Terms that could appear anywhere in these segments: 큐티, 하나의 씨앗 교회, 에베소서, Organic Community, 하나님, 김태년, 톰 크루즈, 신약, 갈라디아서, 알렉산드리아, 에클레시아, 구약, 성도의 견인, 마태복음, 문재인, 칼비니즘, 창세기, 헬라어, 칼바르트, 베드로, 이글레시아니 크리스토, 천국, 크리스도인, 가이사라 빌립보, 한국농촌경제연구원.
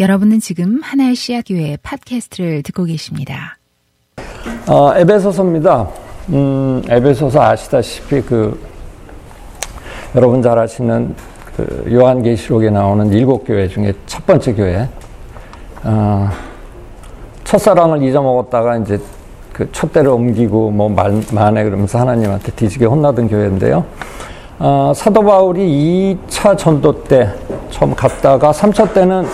여러분은 지금 하나의 씨앗 교회 팟캐스트를 듣고 계십니다. 에베소서입니다. 에베소서 아시다시피 여러분 잘 아시는 요한계시록에 나오는 7교회 중에 첫 번째 교회. 첫사랑을 잊어먹었다가 이제 촛대를 옮기고 만에 그러면서 하나님한테 뒤지게 혼나던 교회인데요. 사도 바울이 2차 전도 때 처음 갔다가 3차 때는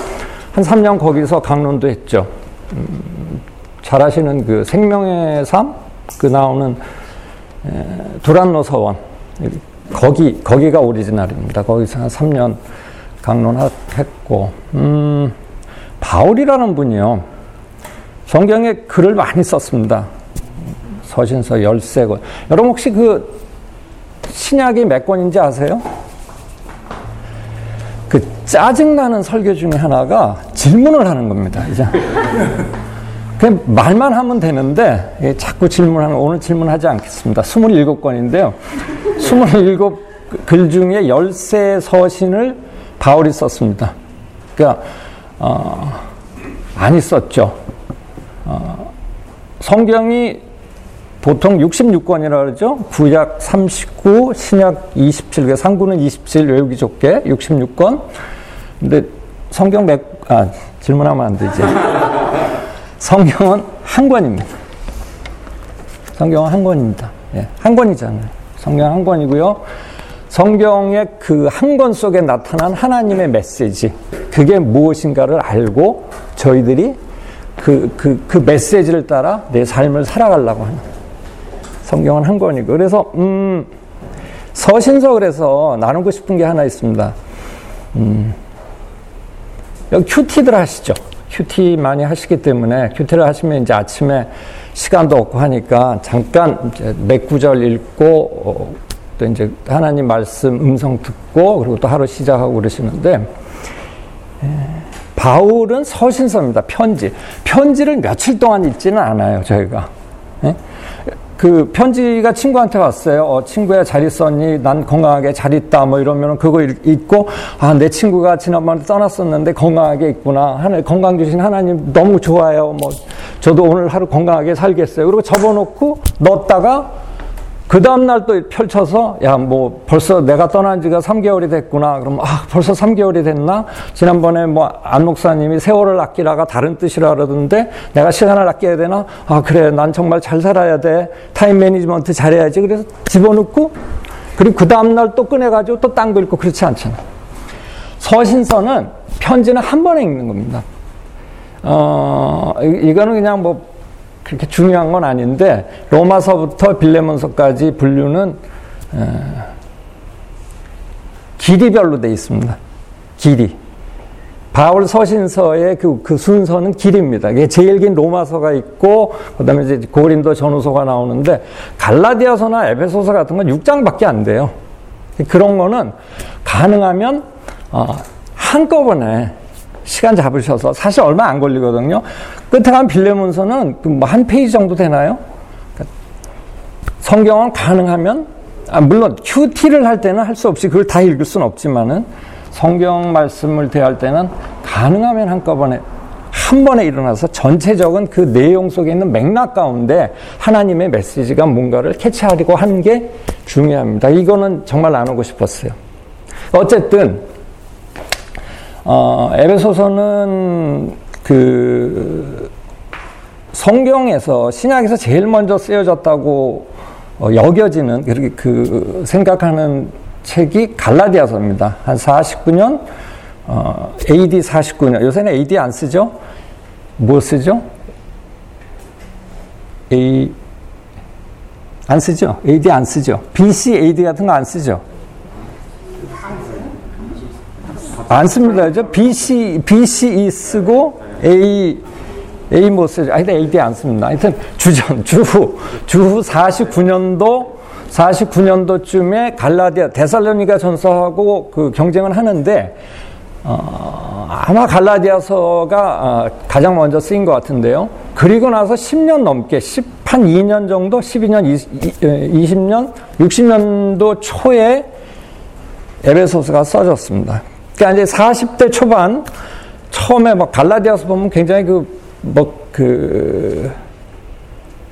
한 3년 거기서 강론도 했죠. 잘 아시는 생명의 삶? 나오는 두란노서원. 거기가 오리지널입니다. 거기서 한 3년 강론했고, 바울이라는 분이요. 성경에 글을 많이 썼습니다. 서신서 13권. 여러분 혹시 신약이 몇 권인지 아세요? 짜증나는 설교 중에 하나가 질문을 하는 겁니다. 이제 그냥 말만 하면 되는데 자꾸 질문하는, 오늘 질문하지 않겠습니다. 27권인데요. 27글 중에 13 서신을 바울이 썼습니다. 그러니까 많이 썼죠. 성경이 보통 66권이라고 그러죠. 구약 39, 신약 27, 3구는 27, 외우기 좋게 66권. 근데 성경 질문하면 안 되지. 성경은 한 권입니다. 성경은 한 권입니다. 예, 한 권이잖아요. 성경 한 권이고요. 성경의 그 한 권 속에 나타난 하나님의 메시지, 그게 무엇인가를 알고 저희들이 그 메시지를 따라 내 삶을 살아가려고 하는. 성경은 한 권이고. 그래서 서신서, 그래서 나누고 싶은 게 하나 있습니다. 여기 큐티들 하시죠. 큐티 많이 하시기 때문에, 큐티를 하시면 이제 아침에 시간도 없고 하니까 잠깐 몇 구절 읽고 또 이제 하나님 말씀 음성 듣고 그리고 또 하루 시작하고 그러시는데, 바울은 서신서입니다. 편지를 며칠 동안 읽지는 않아요, 저희가. 예? 편지가 친구한테 왔어요. 친구야, 잘 있었니? 난 건강하게 잘 있다. 이러면 그거 읽고, 내 친구가 지난번에 떠났었는데 건강하게 있구나. 건강 주신 하나님 너무 좋아요. 저도 오늘 하루 건강하게 살겠어요. 그리고 접어놓고 넣었다가, 그 다음날 또 펼쳐서, 벌써 내가 떠난 지가 3개월이 됐구나. 그럼, 벌써 3개월이 됐나? 지난번에 안 목사님이 세월을 아끼라가 다른 뜻이라 그러던데, 내가 시간을 아껴야 되나? 그래. 난 정말 잘 살아야 돼. 타임매니지먼트 잘해야지. 그래서 집어넣고, 그리고 그 다음날 또 꺼내가지고 또 딴 거 읽고, 그렇지 않잖아. 서신서는, 편지는 한 번에 읽는 겁니다. 이거는 그냥 그렇게 중요한 건 아닌데, 로마서부터 빌레몬서까지 분류는 길이별로 돼 있습니다. 길이. 바울 서신서의 그 순서는 길입니다. 이게 제일 긴 로마서가 있고, 그다음에 이제 고린도 전후서가 나오는데, 갈라디아서나 에베소서 같은 건 6장밖에 안 돼요. 그런 거는 가능하면 한꺼번에 시간 잡으셔서, 사실 얼마 안 걸리거든요. 끝에 간 빌레몬서는 한 페이지 정도 되나요? 성경은 가능하면, 물론 큐티를 할 때는 할 수 없이 그걸 다 읽을 수는 없지만은, 성경 말씀을 대할 때는 가능하면 한꺼번에, 한 번에 일어나서 전체적인 그 내용 속에 있는 맥락 가운데 하나님의 메시지가 뭔가를 캐치하려고 하는 게 중요합니다. 이거는 정말 나누고 싶었어요. 어쨌든 에베소서는 성경에서, 신약에서 제일 먼저 쓰여졌다고 여겨지는, 그렇게 생각하는 책이 갈라디아서입니다. 한 49년, AD 49년. 요새는 AD 안 쓰죠? 뭐 쓰죠? 안 쓰죠? AD 안 쓰죠? BC, AD 같은 거 안 쓰죠? 안 씁니다. 그죠? BCE 쓰고, A 못 쓰죠. 하여튼 AD 안 씁니다. 하여튼 주후 49년도쯤에 갈라디아, 데살로니가 전서하고 경쟁을 하는데, 아마 갈라디아서가 가장 먼저 쓰인 것 같은데요. 그리고 나서 10년 넘게, 한 2년 정도, 12년, 20년, 60년도 초에 에베소서가 써졌습니다. 그러니까 이제 40대 초반, 처음에 막 갈라디아서 보면 굉장히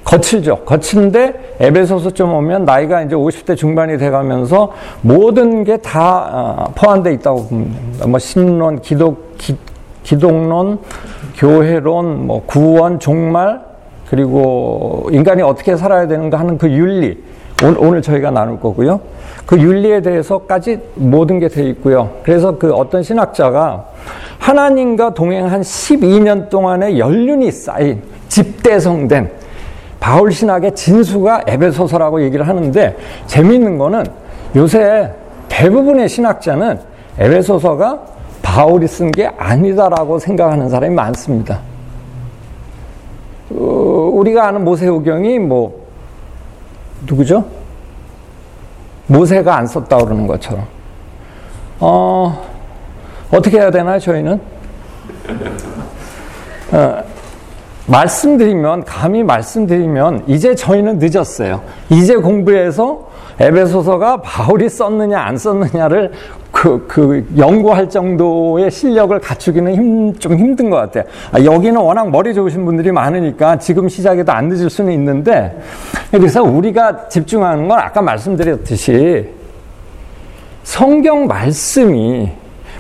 거칠죠. 거친데 에베소서 좀 오면 나이가 이제 50대 중반이 돼가면서 모든 게 다 포함되어 있다고 봅니다. 뭐 신론, 기독론, 교회론, 뭐 구원, 종말, 그리고 인간이 어떻게 살아야 되는가 하는 그 윤리, 오늘 저희가 나눌 거고요. 그 윤리에 대해서까지 모든 게 돼 있고요. 그래서 그 어떤 신학자가 하나님과 동행한 12년 동안의 연륜이 쌓인 집대성된 바울 신학의 진수가 에베소서라고 얘기를 하는데, 재미있는 거는 요새 대부분의 신학자는 에베소서가 바울이 쓴 게 아니다라고 생각하는 사람이 많습니다. 우리가 아는 모세오경이 누구죠? 모세가 안 썼다 그러는 것처럼. 어떻게 해야 되나요, 저희는? 감히 말씀드리면, 이제 저희는 늦었어요. 이제 공부해서 에베소서가 바울이 썼느냐, 안 썼느냐를 연구할 정도의 실력을 갖추기는 좀 힘든 것 같아요. 여기는 워낙 머리 좋으신 분들이 많으니까 지금 시작해도 안 늦을 수는 있는데, 그래서 우리가 집중하는 건 아까 말씀드렸듯이 성경 말씀이,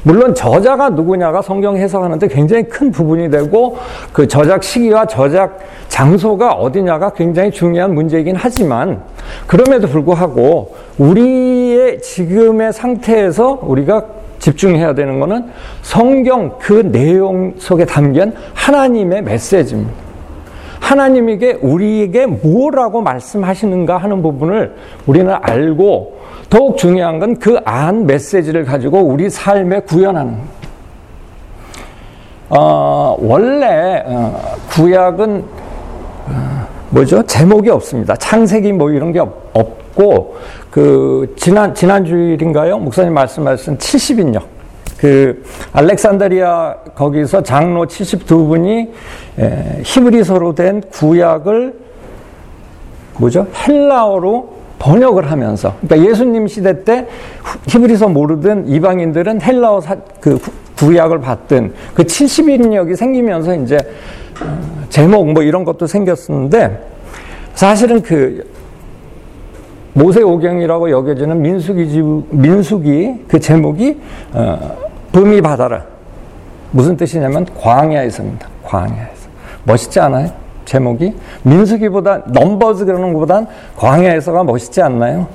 물론 저자가 누구냐가 성경 해석하는데 굉장히 큰 부분이 되고, 그 저작 시기와 저작 장소가 어디냐가 굉장히 중요한 문제이긴 하지만, 그럼에도 불구하고 우리의 지금의 상태에서 우리가 집중해야 되는 거는 성경 그 내용 속에 담긴 하나님의 메시지입니다. 하나님에게 우리에게 뭐라고 말씀하시는가 하는 부분을 우리는 알고, 더욱 중요한 건 그 안 메시지를 가지고 우리 삶에 구현하는 거예요. 원래 구약은 제목이 없습니다. 창세기 이런 게 없고, 지난 주일인가요? 목사님 말씀하신 70인역. 알렉산드리아 거기서 장로 72분이 히브리서로 된 구약을 헬라어로 번역을 하면서, 그러니까 예수님 시대 때 히브리서 모르던 이방인들은 헬라어 구약을 받던 그 70인역이 생기면서 이제 제목 이런 것도 생겼었는데, 사실은 모세오경이라고 여겨지는 민수기 그 제목이 붐이 바다라, 무슨 뜻이냐면 광야에서입니다. 광야에서. 멋있지 않아요? 제목이 민수기보다 넘버즈 그러는 것보단 광야에서가 멋있지 않나요?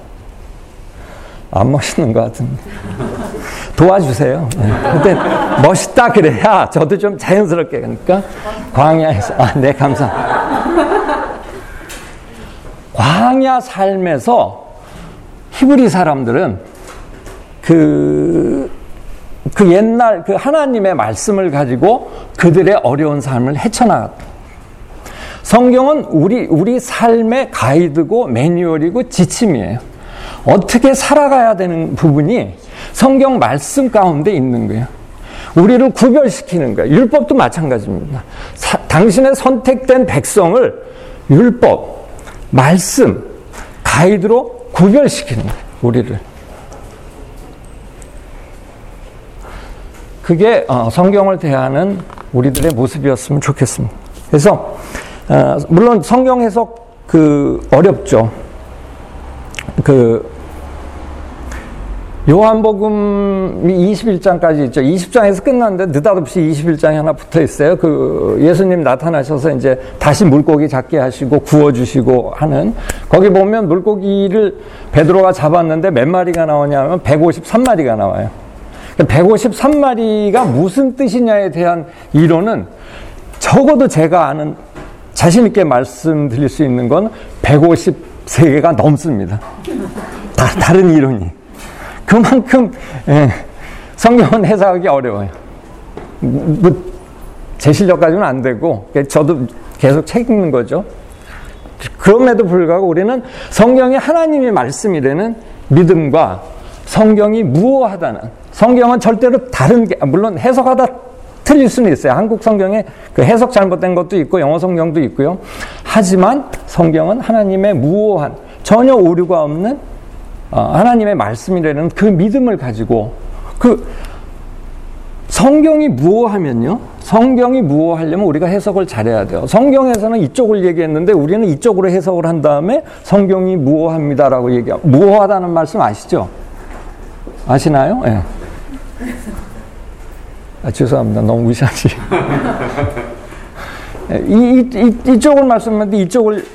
안 멋있는 것 같은데 도와주세요. 근데 멋있다 그래야 저도 좀 자연스럽게, 그러니까 광야에서. 네, 감사합니다. 광야 삶에서 히브리 사람들은 그 옛날 그 하나님의 말씀을 가지고 그들의 어려운 삶을 헤쳐나갔다. 성경은 우리 삶의 가이드고 매뉴얼이고 지침이에요. 어떻게 살아가야 되는 부분이 성경 말씀 가운데 있는 거예요. 우리를 구별시키는 거예요. 율법도 마찬가지입니다. 당신의 선택된 백성을 율법, 말씀, 가이드로 구별시키는 거예요, 우리를. 그게 성경을 대하는 우리들의 모습이었으면 좋겠습니다. 그래서 물론 성경 해석 어렵죠. 요한복음이 21장까지 있죠. 20장에서 끝났는데 느닷없이 21장에 하나 붙어 있어요. 예수님 나타나셔서 이제 다시 물고기 잡게 하시고 구워주시고 하는, 거기 보면 물고기를 베드로가 잡았는데 몇 마리가 나오냐면 153마리가 나와요. 153마리가 무슨 뜻이냐에 대한 이론은, 적어도 제가 아는 자신있게 말씀드릴 수 있는 건 153개가 넘습니다. 다른 이론이. 그만큼 성경은 해석하기 어려워요. 제 실력까지는 안 되고, 저도 계속 책 읽는 거죠. 그럼에도 불구하고 우리는 성경이 하나님의 말씀이라는 믿음과, 성경이 무오하다는, 성경은 절대로 다른 게, 물론 해석하다 틀릴 수는 있어요. 한국 성경에 해석 잘못된 것도 있고 영어 성경도 있고요. 하지만 성경은 하나님의 무오한, 전혀 오류가 없는 하나님의 말씀이라는 그 믿음을 가지고, 성경이 무엇하려면 우리가 해석을 잘해야 돼요. 성경에서는 이쪽을 얘기했는데 우리는 이쪽으로 해석을 한 다음에 성경이 무엇합니다라고 얘기하고, 무엇하다는 말씀 아시죠? 아시나요? 예. 아, 죄송합니다. 너무 무시하지. 이쪽을 말씀하는데 이쪽을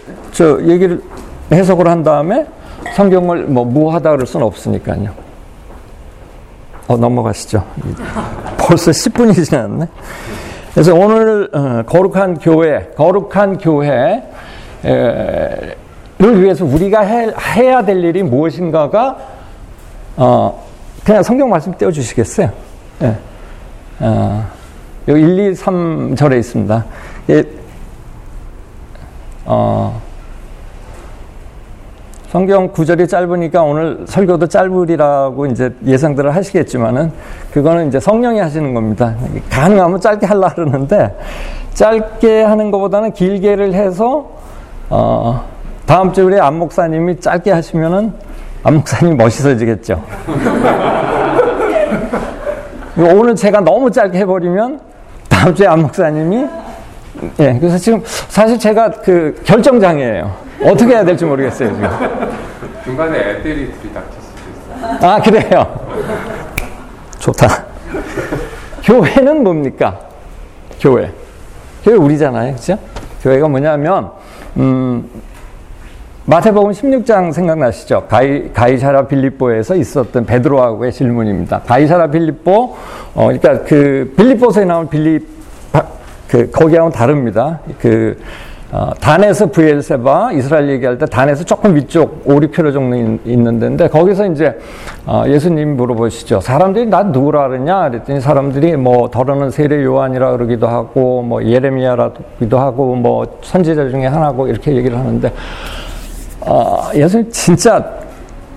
얘기를 해석을 한 다음에 성경을 무엇하다 그럴 수는 없으니까요. 넘어가시죠. 벌써 10분이 지났네. 그래서 오늘 거룩한 교회를 위해서 우리가 해야 될 일이 무엇인가가 그냥 성경 말씀 떼어주시겠어요? 예. 여기 1, 2, 3절에 있습니다. 예. 성경 구절이 짧으니까 오늘 설교도 짧으리라고 이제 예상들을 하시겠지만은, 그거는 이제 성령이 하시는 겁니다. 가능하면 짧게 하려고 그러는데, 짧게 하는 것보다는 길게를 해서, 다음 주에 우리 안 목사님이 짧게 하시면은, 안 목사님이 멋있어지겠죠. 오늘 제가 너무 짧게 해버리면, 다음 주에 안 목사님이, 예, 그래서 지금 사실 제가 결정장애예요. 어떻게 해야 될지 모르겠어요, 지금. 중간에 애들이 둘이 닥칠 수도 있어요. 아, 그래요? 좋다. 교회는 뭡니까? 교회 우리잖아요, 그죠? 교회가 뭐냐면, 마태복음 16장 생각나시죠? 가이사라 빌립보에서 있었던 베드로하고의 질문입니다. 가이사라 빌립보, 그러니까 빌립보서에 나온 거기하고는 다릅니다. 단에서 브엘세바, 이스라엘 얘기할 때 단에서 조금 위쪽 5, 6km 정도 있는 데인데, 거기서 이제 예수님 물어보시죠. 사람들이 나 누구라 그러냐 그랬더니, 사람들이 더러는 세례 요한이라 그러기도 하고, 예레미야라기도 하고, 선지자 중에 하나고, 이렇게 얘기를 하는데, 예수님 진짜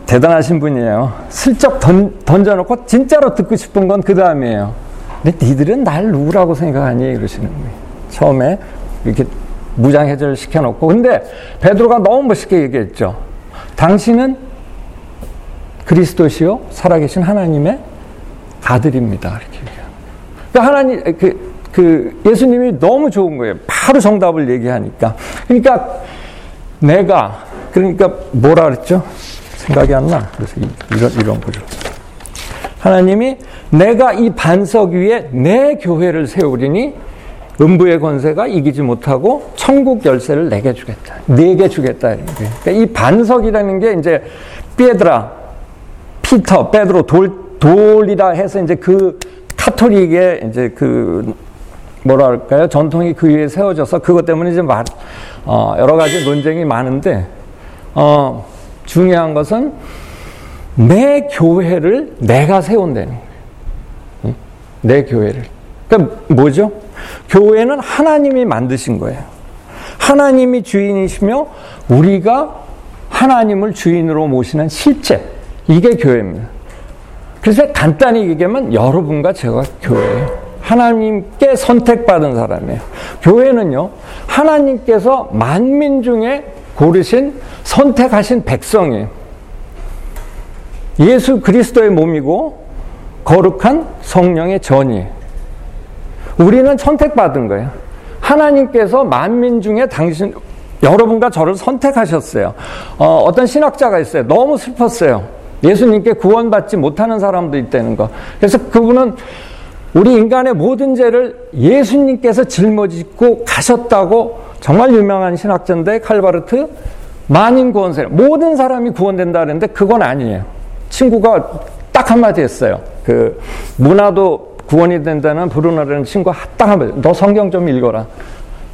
대단하신 분이에요. 슬쩍 던져놓고 진짜로 듣고 싶은 건 그 다음이에요. 근데 니들은 날 누구라고 생각하니? 이러시는 거예요. 처음에 이렇게 무장해제를 시켜놓고. 근데 베드로가 너무 멋있게 얘기했죠. 당신은 그리스도시요 살아계신 하나님의 아들입니다. 이렇게 얘기합니다. 그러니까 하나님 예수님이 너무 좋은 거예요. 바로 정답을 얘기하니까. 그러니까 뭐라 그랬죠? 생각이 안 나. 그래서 이런 거죠. 하나님이 내가 이 반석 위에 내 교회를 세우리니 음부의 권세가 이기지 못하고 천국 열쇠를 내게 주겠다. 내게 주겠다. 그러니까 이 반석이라는 게 이제 피에드라, 피터, 베드로, 돌이라 해서 이제 카톨릭의 이제 전통이 그 위에 세워져서 그것 때문에 이제 여러 가지 논쟁이 많은데, 중요한 것은 내 교회를 내가 세운다는 거예요. 내 교회를. 그러니까 뭐죠? 교회는 하나님이 만드신 거예요. 하나님이 주인이시며 우리가 하나님을 주인으로 모시는 실제, 이게 교회입니다. 그래서 간단히 얘기하면 여러분과 제가 교회예요. 하나님께 선택받은 사람이에요. 교회는요, 하나님께서 만민 중에 고르신, 선택하신 백성이에요. 예수 그리스도의 몸이고 거룩한 성령의 전이에요. 우리는 선택받은 거예요. 하나님께서 만민 중에 여러분과 저를 선택하셨어요. 어떤 신학자가 있어요. 너무 슬펐어요. 예수님께 구원받지 못하는 사람도 있다는 거. 그래서 그분은 우리 인간의 모든 죄를 예수님께서 짊어지고 가셨다고, 정말 유명한 신학자인데, 칼바르트, 만인 구원세, 모든 사람이 구원된다 그랬는데 그건 아니에요. 친구가 딱 한마디 했어요. 문화도 구원이 된다는 브루너라는 친구가 딱 한마디, 너 성경 좀 읽어라.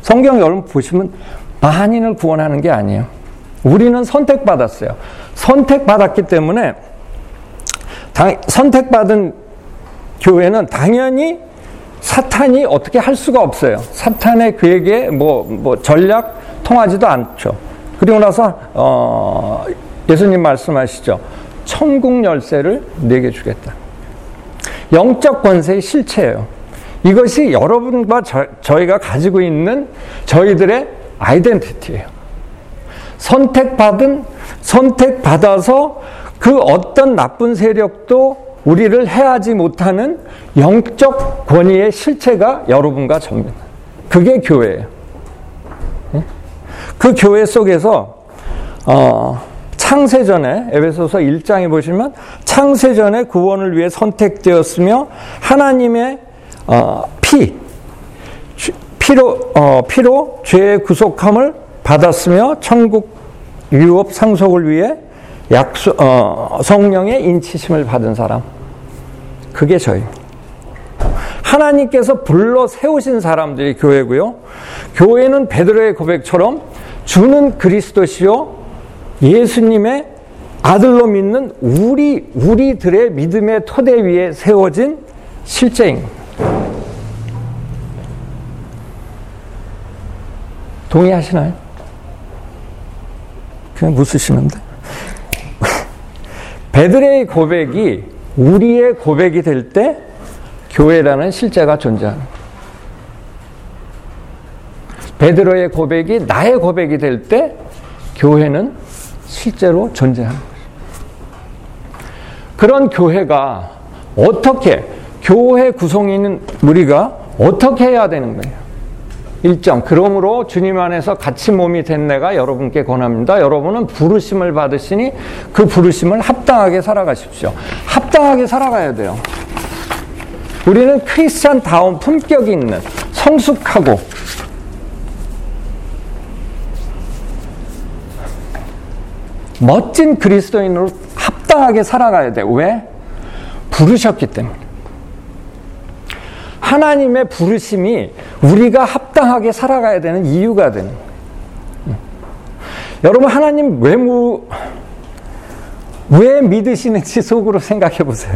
성경 여러분 보시면 만인을 구원하는 게 아니에요. 우리는 선택받았어요. 선택받았기 때문에 선택받은 교회는 당연히 사탄이 어떻게 할 수가 없어요. 사탄의 계획에 전략 통하지도 않죠. 그리고 나서 예수님 말씀하시죠. 천국 열쇠를 내게 주겠다. 영적 권세의 실체예요. 이것이 여러분과 저희가 가지고 있는 저희들의 아이덴티티예요. 선택받아서 그 어떤 나쁜 세력도 우리를 해하지 못하는 영적 권위의 실체가 여러분과 접니다. 그게 교회예요. 그 교회 속에서 창세전에 에베소서 1장에 보시면 창세전에 구원을 위해 선택되었으며 하나님의 피로 죄의 구속함을 받았으며 천국 유업 상속을 위해 성령의 인치심을 받은 사람, 그게 저희입니다. 하나님께서 불러 세우신 사람들이 교회고요. 교회는 베드로의 고백처럼 주는 그리스도시요 예수님의 아들로 믿는 우리들의 믿음의 토대 위에 세워진 실제입니다. 동의하시나요? 그냥 웃으시는데. 베드로의 고백이 우리의 고백이 될 때 교회라는 실제가 존재합니다. 베드로의 고백이 나의 고백이 될 때 교회는 실제로 존재하는 것입니다. 그런 교회가 어떻게, 교회 구성인 우리가 어떻게 해야 되는 거예요? 1장, 그러므로 주님 안에서 같이 몸이 된 내가 여러분께 권합니다. 여러분은 부르심을 받으시니 그 부르심을 합당하게 살아가십시오. 합당하게 살아가야 돼요. 우리는 크리스찬다운 품격이 있는, 성숙하고 멋진 그리스도인으로 합당하게 살아가야 돼요. 왜? 부르셨기 때문에. 하나님의 부르심이 우리가 합당하게 살아가야 되는 이유가 되는 거예요. 여러분, 하나님 왜 믿으시는지 속으로 생각해 보세요.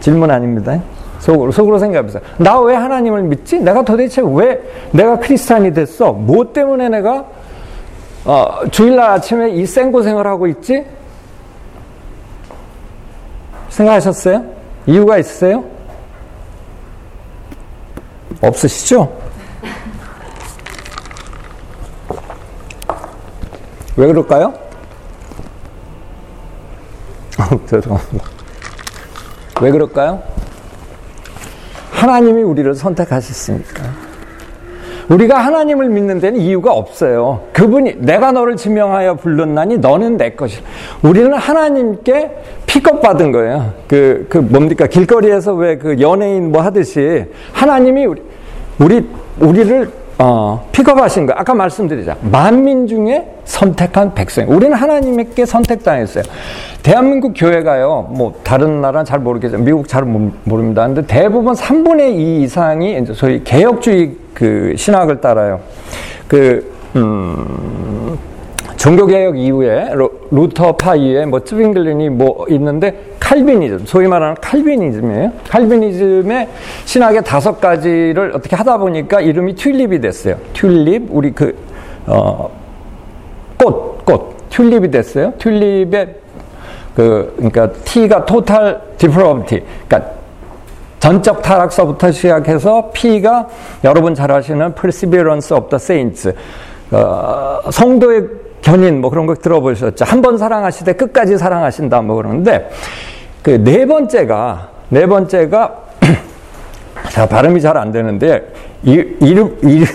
질문 아닙니다. 속으로 생각해 보세요. 나 왜 하나님을 믿지? 내가 도대체 왜 내가 크리스찬이 됐어? 뭐 때문에 내가 주일날 아침에 이 생고생을 하고 있지? 생각하셨어요? 이유가 있으세요? 없으시죠? 왜 그럴까요? 죄송합니다. 왜 그럴까요? 하나님이 우리를 선택하셨으니까. 우리가 하나님을 믿는 데는 이유가 없어요. 그분이 내가 너를 지명하여 불렀나니 너는 내 것이라. 우리는 하나님께 픽업받은 거예요. 뭡니까? 길거리에서 왜 그 연예인 뭐 하듯이 하나님이 우리를 픽업하신 거예요. 아까 말씀드리자. 만민 중에 선택한 백성. 우리는 하나님께 선택당했어요. 대한민국 교회가요, 뭐, 다른 나라는 잘 모르겠지만, 미국 잘 모릅니다. 근데 대부분 3분의 2 이상이 이제 소위 개혁주의 그 신학을 따라요. 종교개혁 이후에 루터파 이후에 뭐 쯔빙글린이 뭐 있는데 칼비니즘, 소위 말하는 칼비니즘이에요. 칼비니즘의 신학의 5가지를 어떻게 하다 보니까 이름이 튤립이 됐어요. 튤립, 우리 튤립이 됐어요. 튤립의 그러니까 T가 토탈 디프로버티, 그러니까 전적 타락서부터 시작해서 P가 여러분 잘 아시는 perseverance of the saints, 성도의 견인 뭐 그런 거 들어보셨죠? 한 번 사랑하시되 끝까지 사랑하신다 뭐 그러는데, 그 네 번째가 자, 발음이 잘 안 되는데 그러니까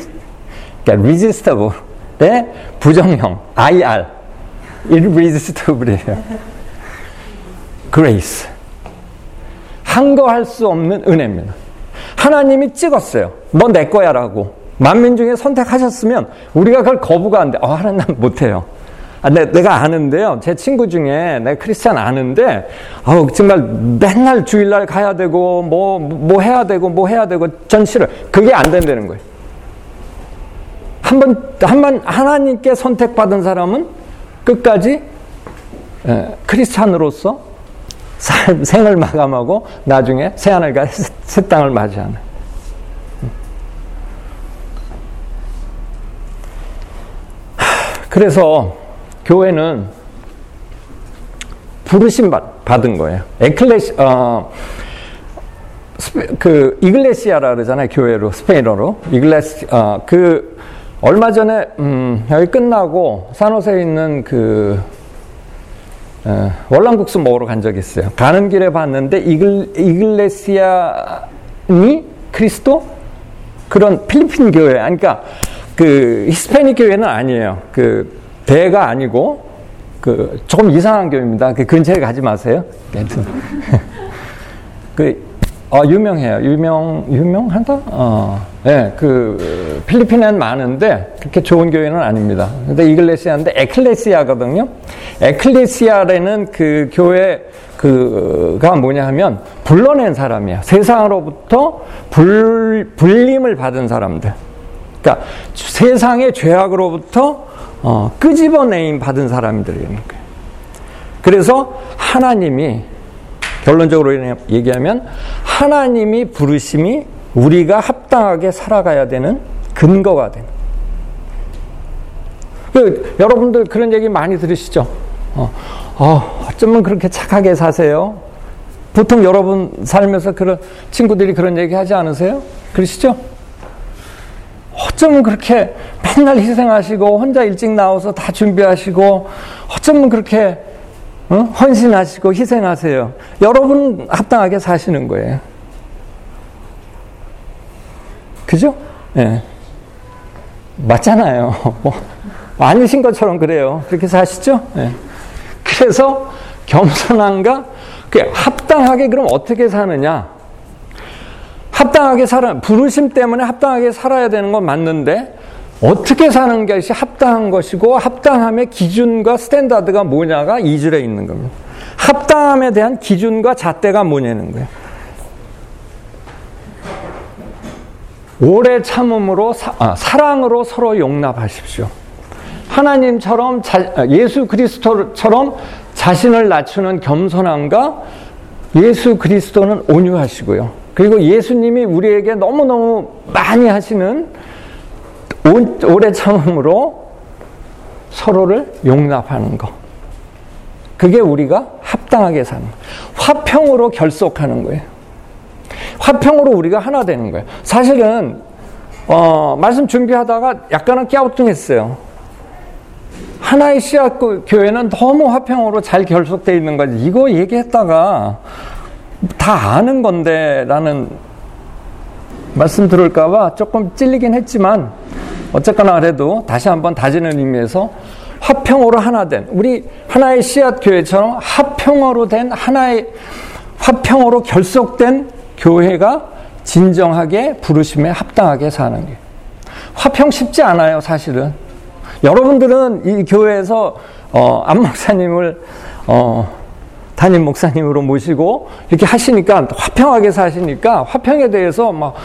irresistible 네 부정형 IR irresistible이에요. grace. 한 거 할 수 없는 은혜입니다. 하나님이 찍었어요. 너 내 거야 라고. 만민 중에 선택하셨으면 우리가 그걸 거부가 안 돼. 하나님 난 못해요. 내가 아는데요. 제 친구 중에 내가 크리스찬 아는데 정말 맨날 주일날 가야 되고 뭐 해야 되고 전 싫어요. 그게 안 된다는 거예요. 한 번 하나님께 선택받은 사람은 끝까지 크리스찬으로서 생을 마감하고 나중에 새하늘과 새 땅을 맞이하는. 그래서 교회는 부르심 받은 거예요. 이글레시아라 그러잖아요. 교회로, 스페인어로. 얼마 전에, 여기 끝나고 산호세에 있는 월남국수 먹으러 간 적이 있어요. 가는 길에 봤는데 이글레시아니 크리스토 그런 필리핀 교회, 그러니까 그 히스패닉 교회는 아니에요. 그 대가 아니고 그 조금 이상한 교회입니다. 그 근처에 가지 마세요. 아무튼 그 유명해요. 유명한다? 네, 그 필리핀엔 많은데 그렇게 좋은 교회는 아닙니다. 근데 이글레시아인데 에클레시아거든요. 에클레시아라는 그 교회 그가 뭐냐 하면 불러낸 사람이야. 세상으로부터 불림을 받은 사람들. 그러니까 세상의 죄악으로부터 끄집어내임 받은 사람들이라는 거예요. 그래서 하나님이 결론적으로 얘기하면 하나님이 부르심이 우리가 합당하게 살아가야 되는 근거가 되는. 여러분들 그런 얘기 많이 들으시죠? 어쩌면 그렇게 착하게 사세요? 보통 여러분 살면서 그런 친구들이 그런 얘기 하지 않으세요? 그러시죠? 어쩌면 그렇게 맨날 희생하시고 혼자 일찍 나와서 다 준비하시고 어쩌면 그렇게 헌신하시고 희생하세요. 여러분 합당하게 사시는 거예요. 그죠? 예. 맞잖아요. 아니신 것처럼 그래요. 그렇게 사시죠? 예. 그래서 겸손함과 합당하게 그럼 어떻게 사느냐? 합당하게 살아, 부르심 때문에 합당하게 살아야 되는 건 맞는데, 어떻게 사는 것이 합당한 것이고 합당함의 기준과 스탠다드가 뭐냐가 이 줄에 있는 겁니다. 합당함에 대한 기준과 잣대가 뭐냐는 거예요. 오래 참음으로 사랑으로 서로 용납하십시오. 하나님처럼 예수 그리스도처럼 자신을 낮추는 겸손함과 예수 그리스도는 온유하시고요. 그리고 예수님이 우리에게 너무너무 많이 하시는 오래 참음으로 서로를 용납하는 것. 그게 우리가 합당하게 사는 거예요. 화평으로 결속하는 거예요. 화평으로 우리가 하나 되는 거예요. 사실은 말씀 준비하다가 약간은 깨우뚱했어요. 하나의 씨앗 교회는 너무 화평으로 잘 결속되어 있는 거지. 이거 얘기했다가 다 아는 건데 라는 말씀 들을까봐 조금 찔리긴 했지만, 어쨌거나 그래도 다시 한번 다지는 의미에서 화평으로 하나 된, 우리 하나의 씨앗 교회처럼 화평으로 된 하나의, 화평으로 결속된 교회가 진정하게 부르심에 합당하게 사는 게. 화평 쉽지 않아요, 사실은. 여러분들은 이 교회에서 안 목사님을 담임 목사님으로 모시고 이렇게 하시니까, 화평하게 사시니까 화평에 대해서 막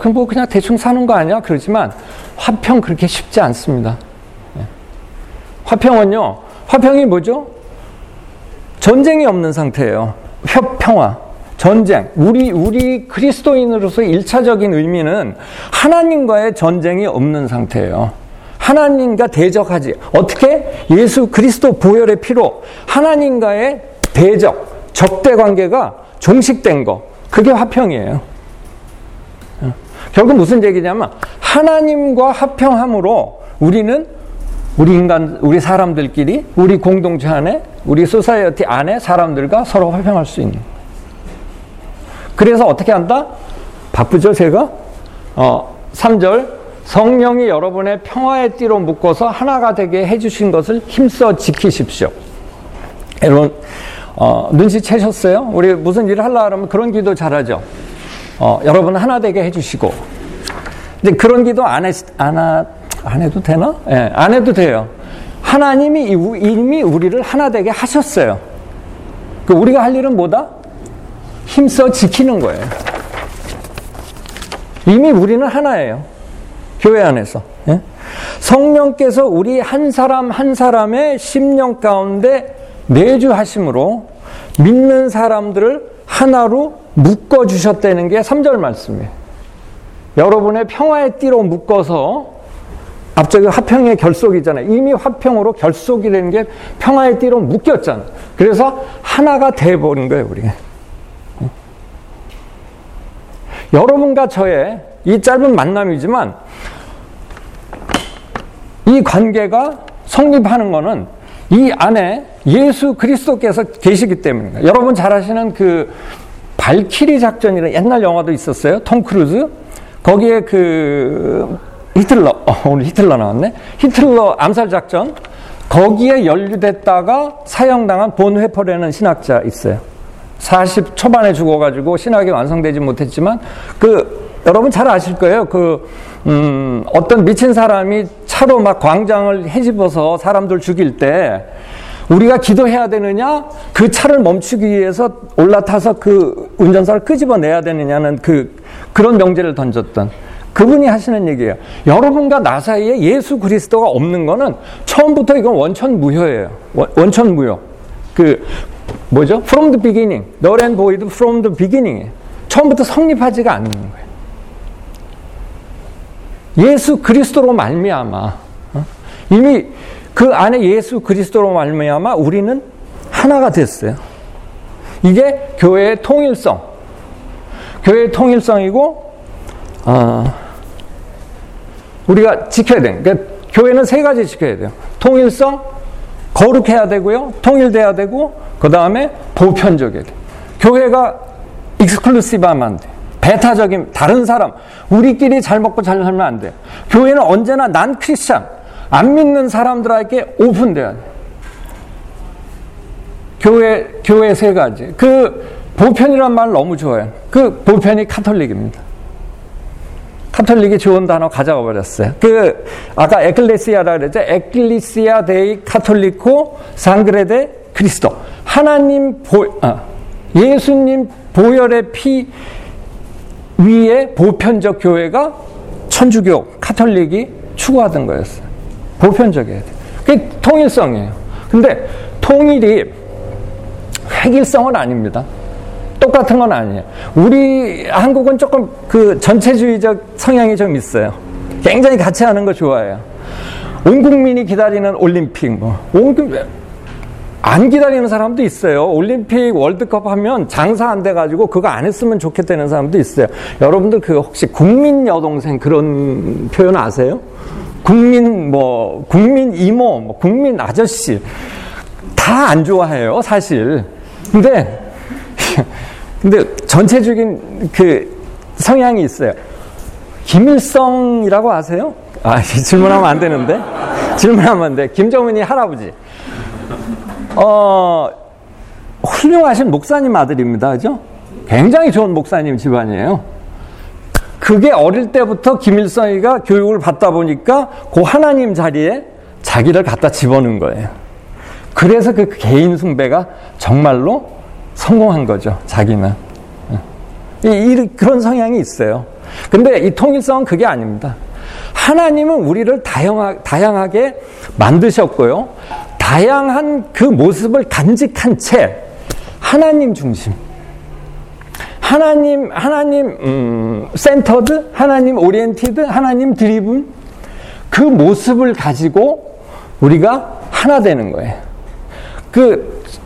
그럼 뭐 그냥 대충 사는 거 아니야? 그러지만 화평 그렇게 쉽지 않습니다. 화평은요, 화평이 뭐죠? 전쟁이 없는 상태예요. 평화, 전쟁. 우리 그리스도인으로서 1차적인 의미는 하나님과의 전쟁이 없는 상태예요. 하나님과 대적하지. 어떻게? 예수 그리스도 보혈의 피로 하나님과의 대적, 적대 관계가 종식된 거. 그게 화평이에요. 결국 무슨 얘기냐면, 하나님과 화평함으로 우리는 우리 사람들끼리, 우리 공동체 안에, 우리 소사이어티 안에 사람들과 서로 화평할 수 있는. 그래서 어떻게 한다? 바쁘죠, 제가? 3절, 성령이 여러분의 평화의 띠로 묶어서 하나가 되게 해주신 것을 힘써 지키십시오. 여러분, 눈치채셨어요? 우리 무슨 일을 하려고 하면 그런 기도 잘하죠. 여러분 하나 되게 해주시고. 근데 그런 기도 안 해도 되나? 예, 안 해도 돼요. 하나님이 이미 우리를 하나 되게 하셨어요. 우리가 할 일은 뭐다? 힘써 지키는 거예요. 이미 우리는 하나예요. 교회 안에서. 예? 성령께서 우리 한 사람 한 사람의 심령 가운데 내주하심으로 믿는 사람들을 하나로 묶어주셨다는 게 3절 말씀이에요. 여러분의 평화의 띠로 묶어서, 앞쪽에 화평의 결속이잖아요. 이미 화평으로 결속이 되는 게 평화의 띠로 묶였잖아요. 그래서 하나가 돼버린 거예요, 우리가. 여러분과 저의 이 짧은 만남이지만 이 관계가 성립하는 거는 이 안에 예수 그리스도께서 계시기 때문입니다. 여러분 잘 아시는 그 발키리 작전이라는 옛날 영화도 있었어요. 톰 크루즈. 거기에 그 히틀러, 오늘 히틀러 나왔네. 히틀러 암살 작전. 거기에 연루됐다가 사형당한 본 회퍼라는 신학자 있어요. 40 초반에 죽어가지고 신학이 완성되지 못했지만, 그 여러분 잘 아실 거예요. 그 어떤 미친 사람이 차로 막 광장을 헤집어서 사람들 죽일 때 우리가 기도해야 되느냐, 그 차를 멈추기 위해서 올라타서 그 운전사를 끄집어내야 되느냐는 그런 명제를 던졌던 그분이 하시는 얘기예요. 여러분과 나 사이에 예수 그리스도가 없는 거는 처음부터 이건 원천무효예요. 원천무효. 뭐죠? From the beginning. Null and void from the beginning. 처음부터 성립하지가 않는 거예요. 예수 그리스도로 말미암아, 이미 그 안에 예수 그리스도로 말미암아 우리는 하나가 됐어요. 이게 교회의 통일성, 교회의 통일성이고, 우리가 지켜야 돼요. 그러니까 교회는 세 가지 지켜야 돼요. 통일성, 거룩해야 되고요, 통일돼야 되고, 그 다음에 보편적이어야 돼요. 교회가 익스클루시브하면 안 돼요. 배타적인, 다른 사람, 우리끼리 잘 먹고 잘 살면 안 돼요. 교회는 언제나 난 크리스찬, 안 믿는 사람들에게 오픈돼야 돼요. 교회 세 가지. 그 보편이란 말 너무 좋아요. 그 보편이 카톨릭입니다. 카톨릭이 좋은 단어 가져가 버렸어요. 아까 에클레시아라 그랬죠? 에클리시아 데이 카톨리코 상그레데 크리스도. 예수님 보혈의 피 위에 보편적 교회가 천주교, 카톨릭이 추구하던 거였어요. 보편적이어야 돼요. 그게 통일성이에요. 근데 통일이 획일성은 아닙니다. 똑같은 건 아니에요. 우리 한국은 조금 전체주의적 성향이 좀 있어요. 굉장히 같이 하는 거 좋아해요. 온 국민이 기다리는 올림픽, 안 기다리는 사람도 있어요. 올림픽, 월드컵 하면 장사 안 돼가지고 그거 안 했으면 좋겠다는 사람도 있어요. 여러분들 혹시 국민 여동생 그런 표현 아세요? 국민 국민 이모, 국민 아저씨 다 안 좋아해요, 사실. 근데 전체적인 성향이 있어요. 김일성이라고 아세요? 질문하면 안 되는데. 질문하면 안 돼. 김정은이 할아버지. 훌륭하신 목사님 아들입니다. 그죠? 굉장히 좋은 목사님 집안이에요. 그게 어릴 때부터 김일성이가 교육을 받다 보니까 그 하나님 자리에 자기를 갖다 집어넣은 거예요. 그래서 그 개인 숭배가 정말로 성공한 거죠, 자기는. 그런 성향이 있어요. 근데 이 통일성은 그게 아닙니다. 하나님은 우리를 다양하게 만드셨고요. 다양한 그 모습을 간직한 채 하나님 중심, 하나님 센터드, 하나님 오리엔티드, 하나님 드리븐, 그 모습을 가지고 우리가 하나 되는 거예요.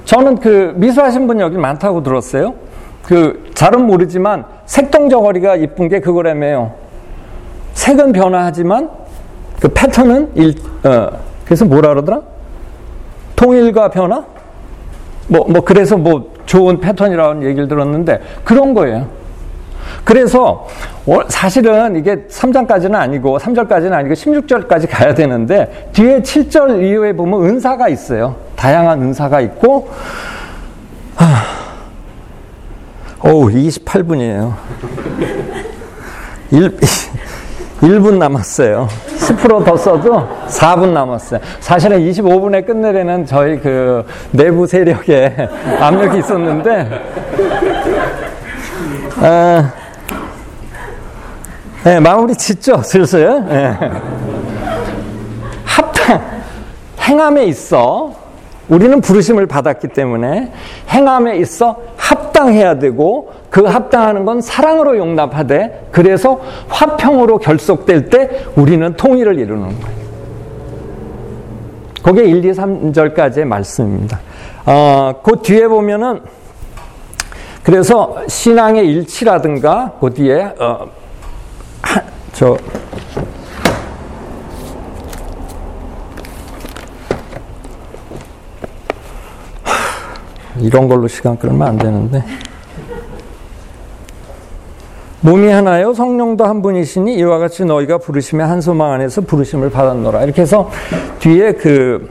저는 미술하신 분이 여기 많다고 들었어요. 잘은 모르지만 색동저거리가 이쁜 게 그거라며요. 색은 변화하지만 그 패턴은 그래서 뭐라 그러더라? 통일과 변화? 그래서 좋은 패턴이라는 얘기를 들었는데 그런 거예요. 그래서 사실은 이게 3장까지는 아니고 3절까지는 아니고 16절까지 가야 되는데 뒤에 7절 이후에 보면 은사가 있어요. 다양한 은사가 있고 28분이에요. 1분 남았어요. 10% 더 써도 4분 남았어요. 사실은 25분에 끝내려는 저희 내부 세력의 압력이 있었는데, 마무리 짓죠, 슬슬. 행함에 있어, 우리는 부르심을 받았기 때문에 행함에 있어 합당해야 되고, 그 합당하는 건 사랑으로 용납하되, 그래서 화평으로 결속될 때 우리는 통일을 이루는 거예요. 그게 1, 2, 3절까지의 말씀입니다. 그 뒤에 보면은, 그래서 신앙의 일치라든가, 그 뒤에, 이런 걸로 시간 끌면 안 되는데. 몸이 하나요 성령도 한 분이시니 이와 같이 너희가 부르심의 한 소망 안에서 부르심을 받았노라. 이렇게 해서 뒤에 그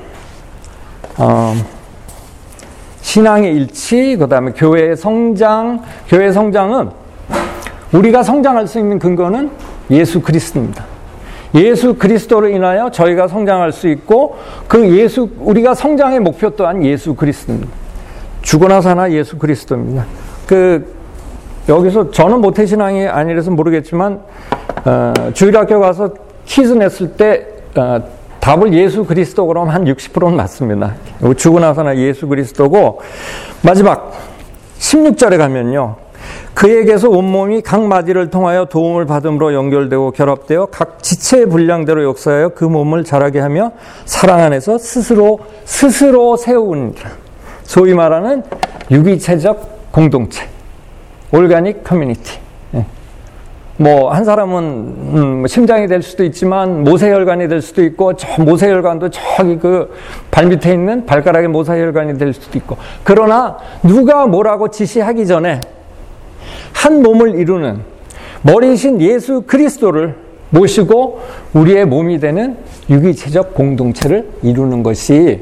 신앙의 일치, 그 다음에 교회의 성장. 교회의 성장은 우리가 성장할 수 있는 근거는 예수 그리스도입니다. 예수 그리스도로 인하여 저희가 성장할 수 있고, 그 예수, 우리가 성장의 목표 또한 예수 그리스도입니다. 죽어나 사나 예수 그리스도입니다. 여기서 저는 모태신앙이 아니라서 모르겠지만, 주일학교 가서 퀴즈 냈을 때 답을 예수 그리스도 그럼 한 60%는 맞습니다. 죽고 나서나 예수 그리스도고, 마지막 16절에 가면요, 그에게서 온몸이 각 마디를 통하여 도움을 받음으로 연결되고 결합되어 각 지체의 분량대로 역사하여 그 몸을 자라게 하며 사랑 안에서 스스로 세우느니라. 소위 말하는 유기체적 공동체, Organic Community. 뭐 한 사람은 심장이 될 수도 있지만 모세혈관이 될 수도 있고, 저 모세혈관도 저기 그 발밑에 있는 발가락의 모세혈관이 될 수도 있고, 그러나 누가 뭐라고 지시하기 전에 한 몸을 이루는 머리이신 예수 그리스도를 모시고 우리의 몸이 되는 유기체적 공동체를 이루는 것이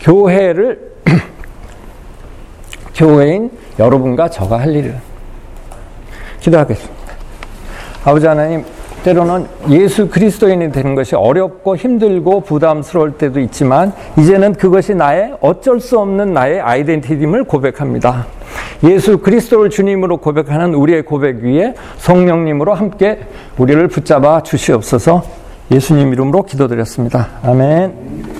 교회를 교회인 여러분과 저가 할 일을. 기도하겠습니다. 아버지 하나님, 때로는 예수 그리스도인이 되는 것이 어렵고 힘들고 부담스러울 때도 있지만, 이제는 그것이 어쩔 수 없는 나의 아이덴티티임을 고백합니다. 예수 그리스도를 주님으로 고백하는 우리의 고백 위에 성령님으로 함께 우리를 붙잡아 주시옵소서. 예수님 이름으로 기도드렸습니다. 아멘.